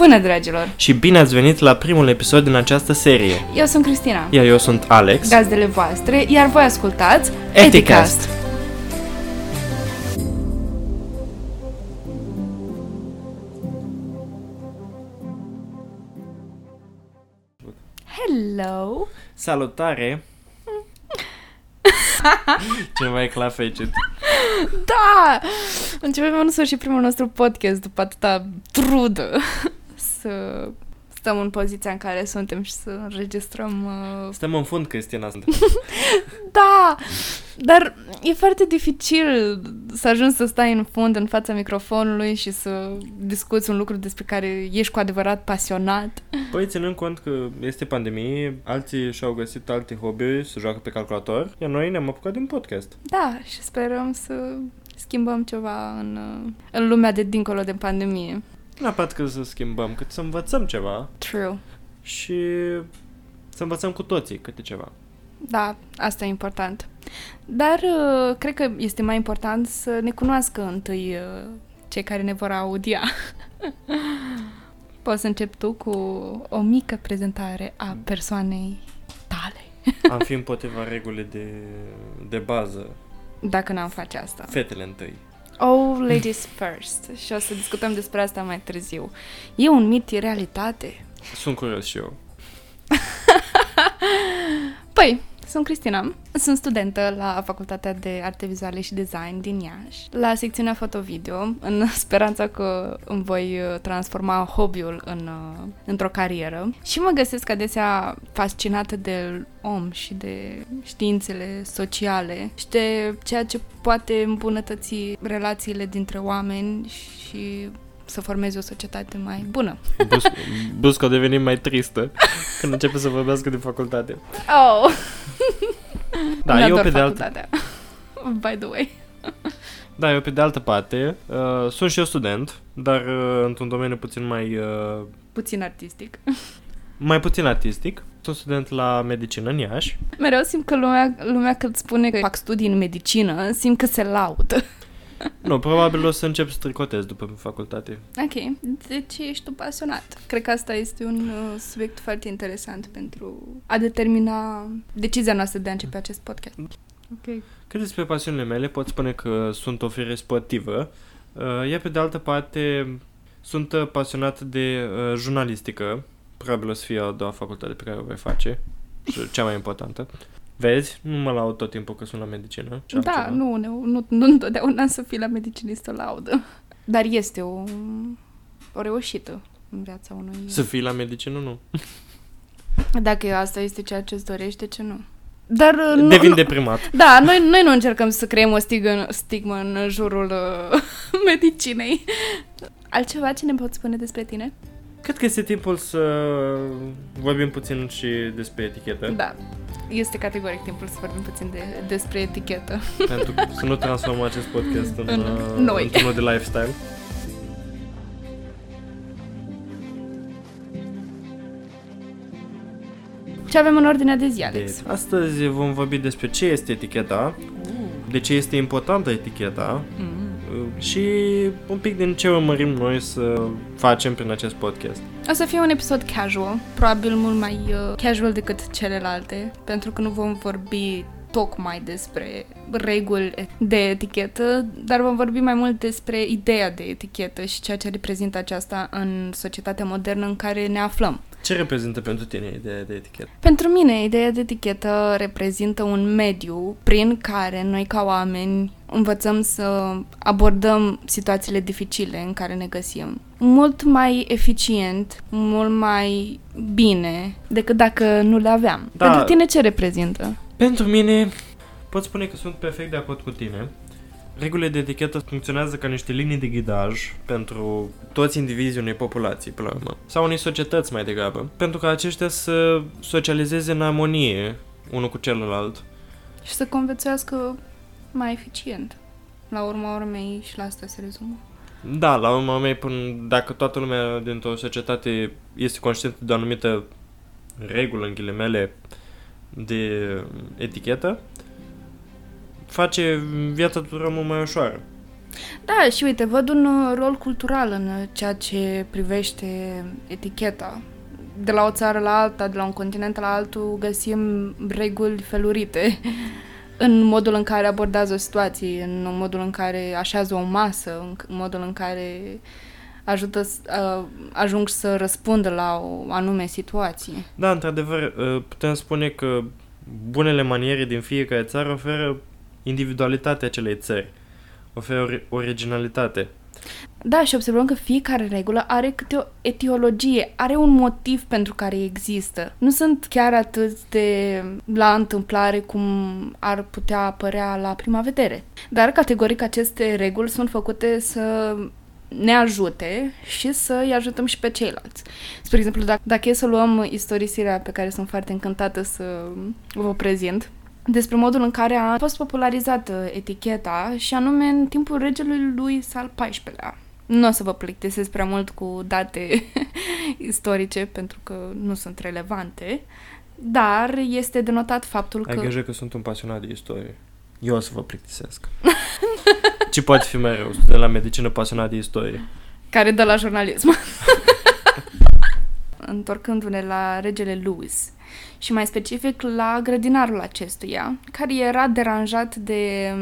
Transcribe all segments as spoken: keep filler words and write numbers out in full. Bună, dragilor! Și bine ați venit la primul episod din această serie. Eu sunt Cristina. Iar eu sunt Alex. Gazdele voastre, iar voi ascultați Eticast. Hello! Salutare! Ce mai clar fecit. Da! Începem în sfârșit primul nostru podcast după atâta trudă să stăm în poziția în care suntem și să înregistrăm... Uh... Stăm în fund, Cristina. Da! Dar e foarte dificil să ajungi să stai în fund în fața microfonului și să discuți un lucru despre care ești cu adevărat pasionat. Păi, ținând cont că este pandemie, alții și-au găsit alte hobby-uri, să joacă pe calculator, iar noi ne-am apucat din podcast. Da, și sperăm să schimbăm ceva în, în lumea de dincolo de pandemie. Nu neapărat că să schimbăm, cât să învățăm ceva. True. Și să învățăm cu toții câte ceva. Da, asta e important. Dar cred că este mai important să ne cunoască întâi cei care ne vor audia. Poți să începi tu cu o mică prezentare a persoanei tale. Am fi împotriva regulii de, de bază. Dacă n-am face asta. Fetele întâi. Oh, ladies first. Și o să discutăm despre asta mai târziu. E un mit, e realitate? Sunt curios și eu. Păi, sunt Cristina. Sunt studentă la Facultatea de Arte Vizuale și Design din Iași, la secțiunea foto-video, în speranța că îmi voi transforma hobby-ul în, într-o carieră. Și mă găsesc adesea fascinată de om și de științele sociale și de ceea ce poate îmbunătăți relațiile dintre oameni și să formeze o societate mai bună. Bus- Busca a devenit mai tristă când începe să vorbească din facultate. Oh! Da, nu eu pe de altă... By the way. Da, eu pe de altă parte uh, sunt și eu student, dar uh, într-un domeniu puțin mai... Uh, puțin artistic. Mai puțin artistic. Sunt student la medicină în Iași. Mereu simt că lumea, lumea când spune că fac studii în medicină, simt că se laudă. Nu, probabil o să încep să tricotez după facultate. Ok, deci ești tu pasionat. Cred că asta este un uh, subiect foarte interesant pentru a determina decizia noastră de a începe acest podcast. Ok. Cât despre pasiunile mele, pot spune că sunt o fire sportivă, uh, iar pe de altă parte sunt pasionat de uh, jurnalistică. Probabil o să fie a doua facultate pe care o voi face, cea mai importantă. Vezi? Nu mă laud tot timpul că sunt la medicină. Ce da, nu, nu, nu, nu întotdeauna să fii la medicinistă laudă. Dar este o, o reușită în viața unui... Să fii la medicină, nu. Dacă asta este ceea ce îți dorești, de ce nu? Dar... Nu, devin deprimat. Da, noi, noi nu încercăm să creăm o stigmă, stigmă în jurul uh, medicinei. Altceva ce ne poți spune despre tine? Cred că este timpul să vorbim puțin și despre etichetă. Da. Este categoric timpul să vorbim puțin de, despre etichetă. Pentru să nu transformăm acest podcast în, în noi. Într-unul de lifestyle. Ce avem în ordinea de zi, Alex? De, astăzi vom vorbi despre ce este eticheta, mm. de ce este importantă eticheta mm. și un pic din ce urmărim noi să facem prin acest podcast. O să fie un episod casual, probabil mult mai uh, casual decât celelalte, pentru că nu vom vorbi tocmai despre reguli de etichetă, dar vom vorbi mai mult despre ideea de etichetă și ceea ce reprezintă aceasta în societatea modernă în care ne aflăm. Ce reprezintă pentru tine ideea de etichetă? Pentru mine, ideea de etichetă reprezintă un mediu prin care noi, ca oameni, învățăm să abordăm situațiile dificile în care ne găsim. Mult mai eficient, mult mai bine decât dacă nu le aveam. Da. Pentru tine ce reprezintă? Pentru mine, pot spune că sunt perfect de acord cu tine. Regulile de etichetă funcționează ca niște linii de ghidaj pentru toți indivizii unei populații, până la urmă, sau unei societăți mai degrabă, pentru ca aceștia să socializeze în armonie unul cu celălalt. Și să conviețuiască mai eficient. La urma urmei și la asta se rezumă. Da, la urma urmei, până dacă toată lumea dintr-o societate este conștientă de o anumită regulă, în ghilimele, de etichetă, face viața tuturor mai ușoară. Da, și uite, văd un rol cultural în ceea ce privește eticheta. De la o țară la alta, de la un continent la altul, găsim reguli felurite în modul în care abordează o situație, în modul în care așează o masă, în modul în care ajută, ajung să răspundă la o anume situație. Da, într-adevăr, putem spune că bunele maniere din fiecare țară oferă individualitatea acelei țări, oferă originalitate. Da, și observăm că fiecare regulă are câte o etiologie, are un motiv pentru care există. Nu sunt chiar atât de la întâmplare cum ar putea apărea la prima vedere. Dar categoric aceste reguli sunt făcute să ne ajute și să-i ajutăm și pe ceilalți. Spre exemplu, dacă, dacă e să luăm istorisirea pe care sunt foarte încântată să vă prezint, despre modul în care a fost popularizată eticheta și anume în timpul regelui Louis al paisprezecelea-lea. Nu o să vă plictisez prea mult cu date istorice pentru că nu sunt relevante, dar este denotat faptul că... Ai grijă că sunt un pasionat de istorie. Eu o să vă plictisesc. Ce poate fi mereu? De la medicină pasionat de istorie. Care dă la jurnalism. Întorcându-ne la regele Louis și mai specific la grădinarul acestuia, care era deranjat de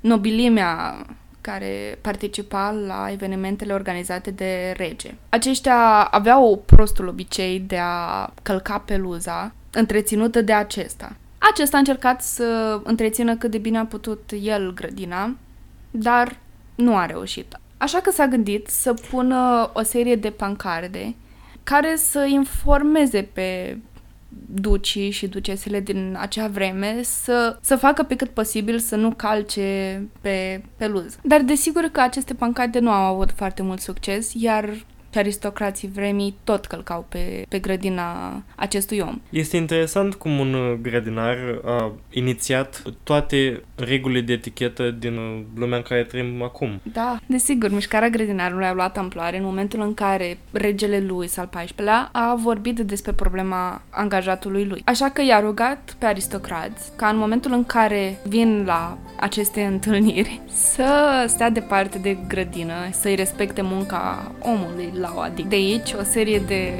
nobilimea care participa la evenimentele organizate de rege. Aceștia aveau prostul obicei de a călca peluza întreținută de acesta. Acesta a încercat să întrețină cât de bine a putut el grădina, dar nu a reușit. Așa că s-a gândit să pună o serie de pancarde care să informeze pe ducii și ducesele din acea vreme să, să facă pe cât posibil să nu calce pe peluză. Dar desigur că aceste pancarde nu au avut foarte mult succes, iar aristocrații vremii tot călcau pe, pe grădina acestui om. Este interesant cum un grădinar a inițiat toate regulile de etichetă din lumea în care trăim acum. Da, desigur, mișcarea grădinarului a luat amploare în momentul în care regele Louis al paisprezecelea-lea a vorbit despre problema angajatului lui. Așa că i-a rugat pe aristocrați ca în momentul în care vin la aceste întâlniri să stea departe de grădină, să-i respecte munca omului la o adică. De aici, o serie de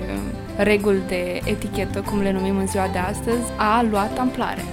reguli de etichetă, cum le numim în ziua de astăzi, a luat amplare.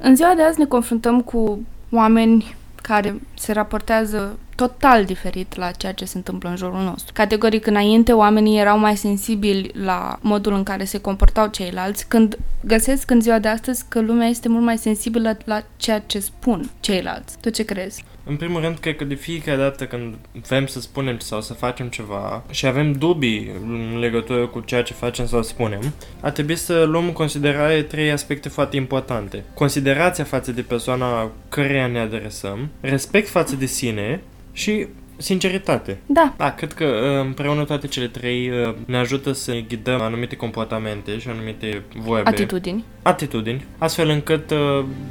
În ziua de azi ne confruntăm cu oameni care se raportează total diferit la ceea ce se întâmplă în jurul nostru. Categoric, înainte, oamenii erau mai sensibili la modul în care se comportau ceilalți, când găsesc în ziua de astăzi că lumea este mult mai sensibilă la ceea ce spun ceilalți. Tu ce crezi? În primul rând, cred că de fiecare dată când vrem să spunem sau să facem ceva și avem dubii în legătură cu ceea ce facem sau spunem, ar trebui să luăm în considerare trei aspecte foarte importante. Considerația față de persoana căreia ne adresăm, respect față de sine și sinceritate. Da. Da, cred că împreună toate cele trei ne ajută să ne ghidăm anumite comportamente și anumite vorbe. Atitudini. Atitudini, astfel încât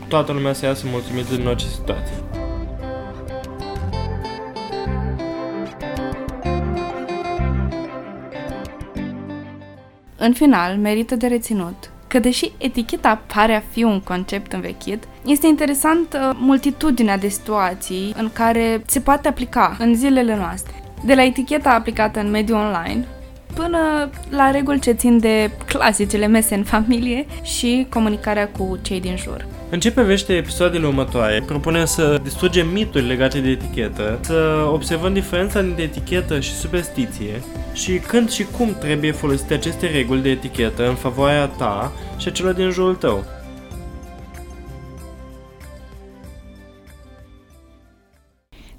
toată lumea să iasă mulțumită din orice situație. În final, merită de reținut că deși eticheta pare a fi un concept învechit, este interesantă multitudinea de situații în care se poate aplica în zilele noastre. De la eticheta aplicată în mediul online, până la reguli ce țin de clasicele mese în familie și comunicarea cu cei din jur. În ce privește episoadele următoare, propunem să distrugem mituri legate de etichetă, să observăm diferența dintre etichetă și superstiție și când și cum trebuie folosite aceste reguli de etichetă în favoarea ta și a celor din jurul tău.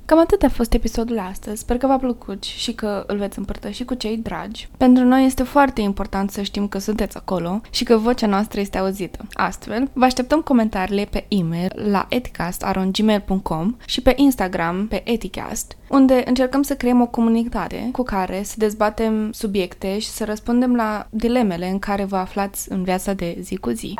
Cam atât a fost episodul astăzi, sper că v-a plăcut și că îl veți împărtăși cu cei dragi. Pentru noi este foarte important să știm că sunteți acolo și că vocea noastră este auzită. Astfel, vă așteptăm comentariile pe e-mail la eticast at gmail dot com și pe Instagram pe Eticast, unde încercăm să creăm o comunitate cu care să dezbatem subiecte și să răspundem la dilemele în care vă aflați în viața de zi cu zi.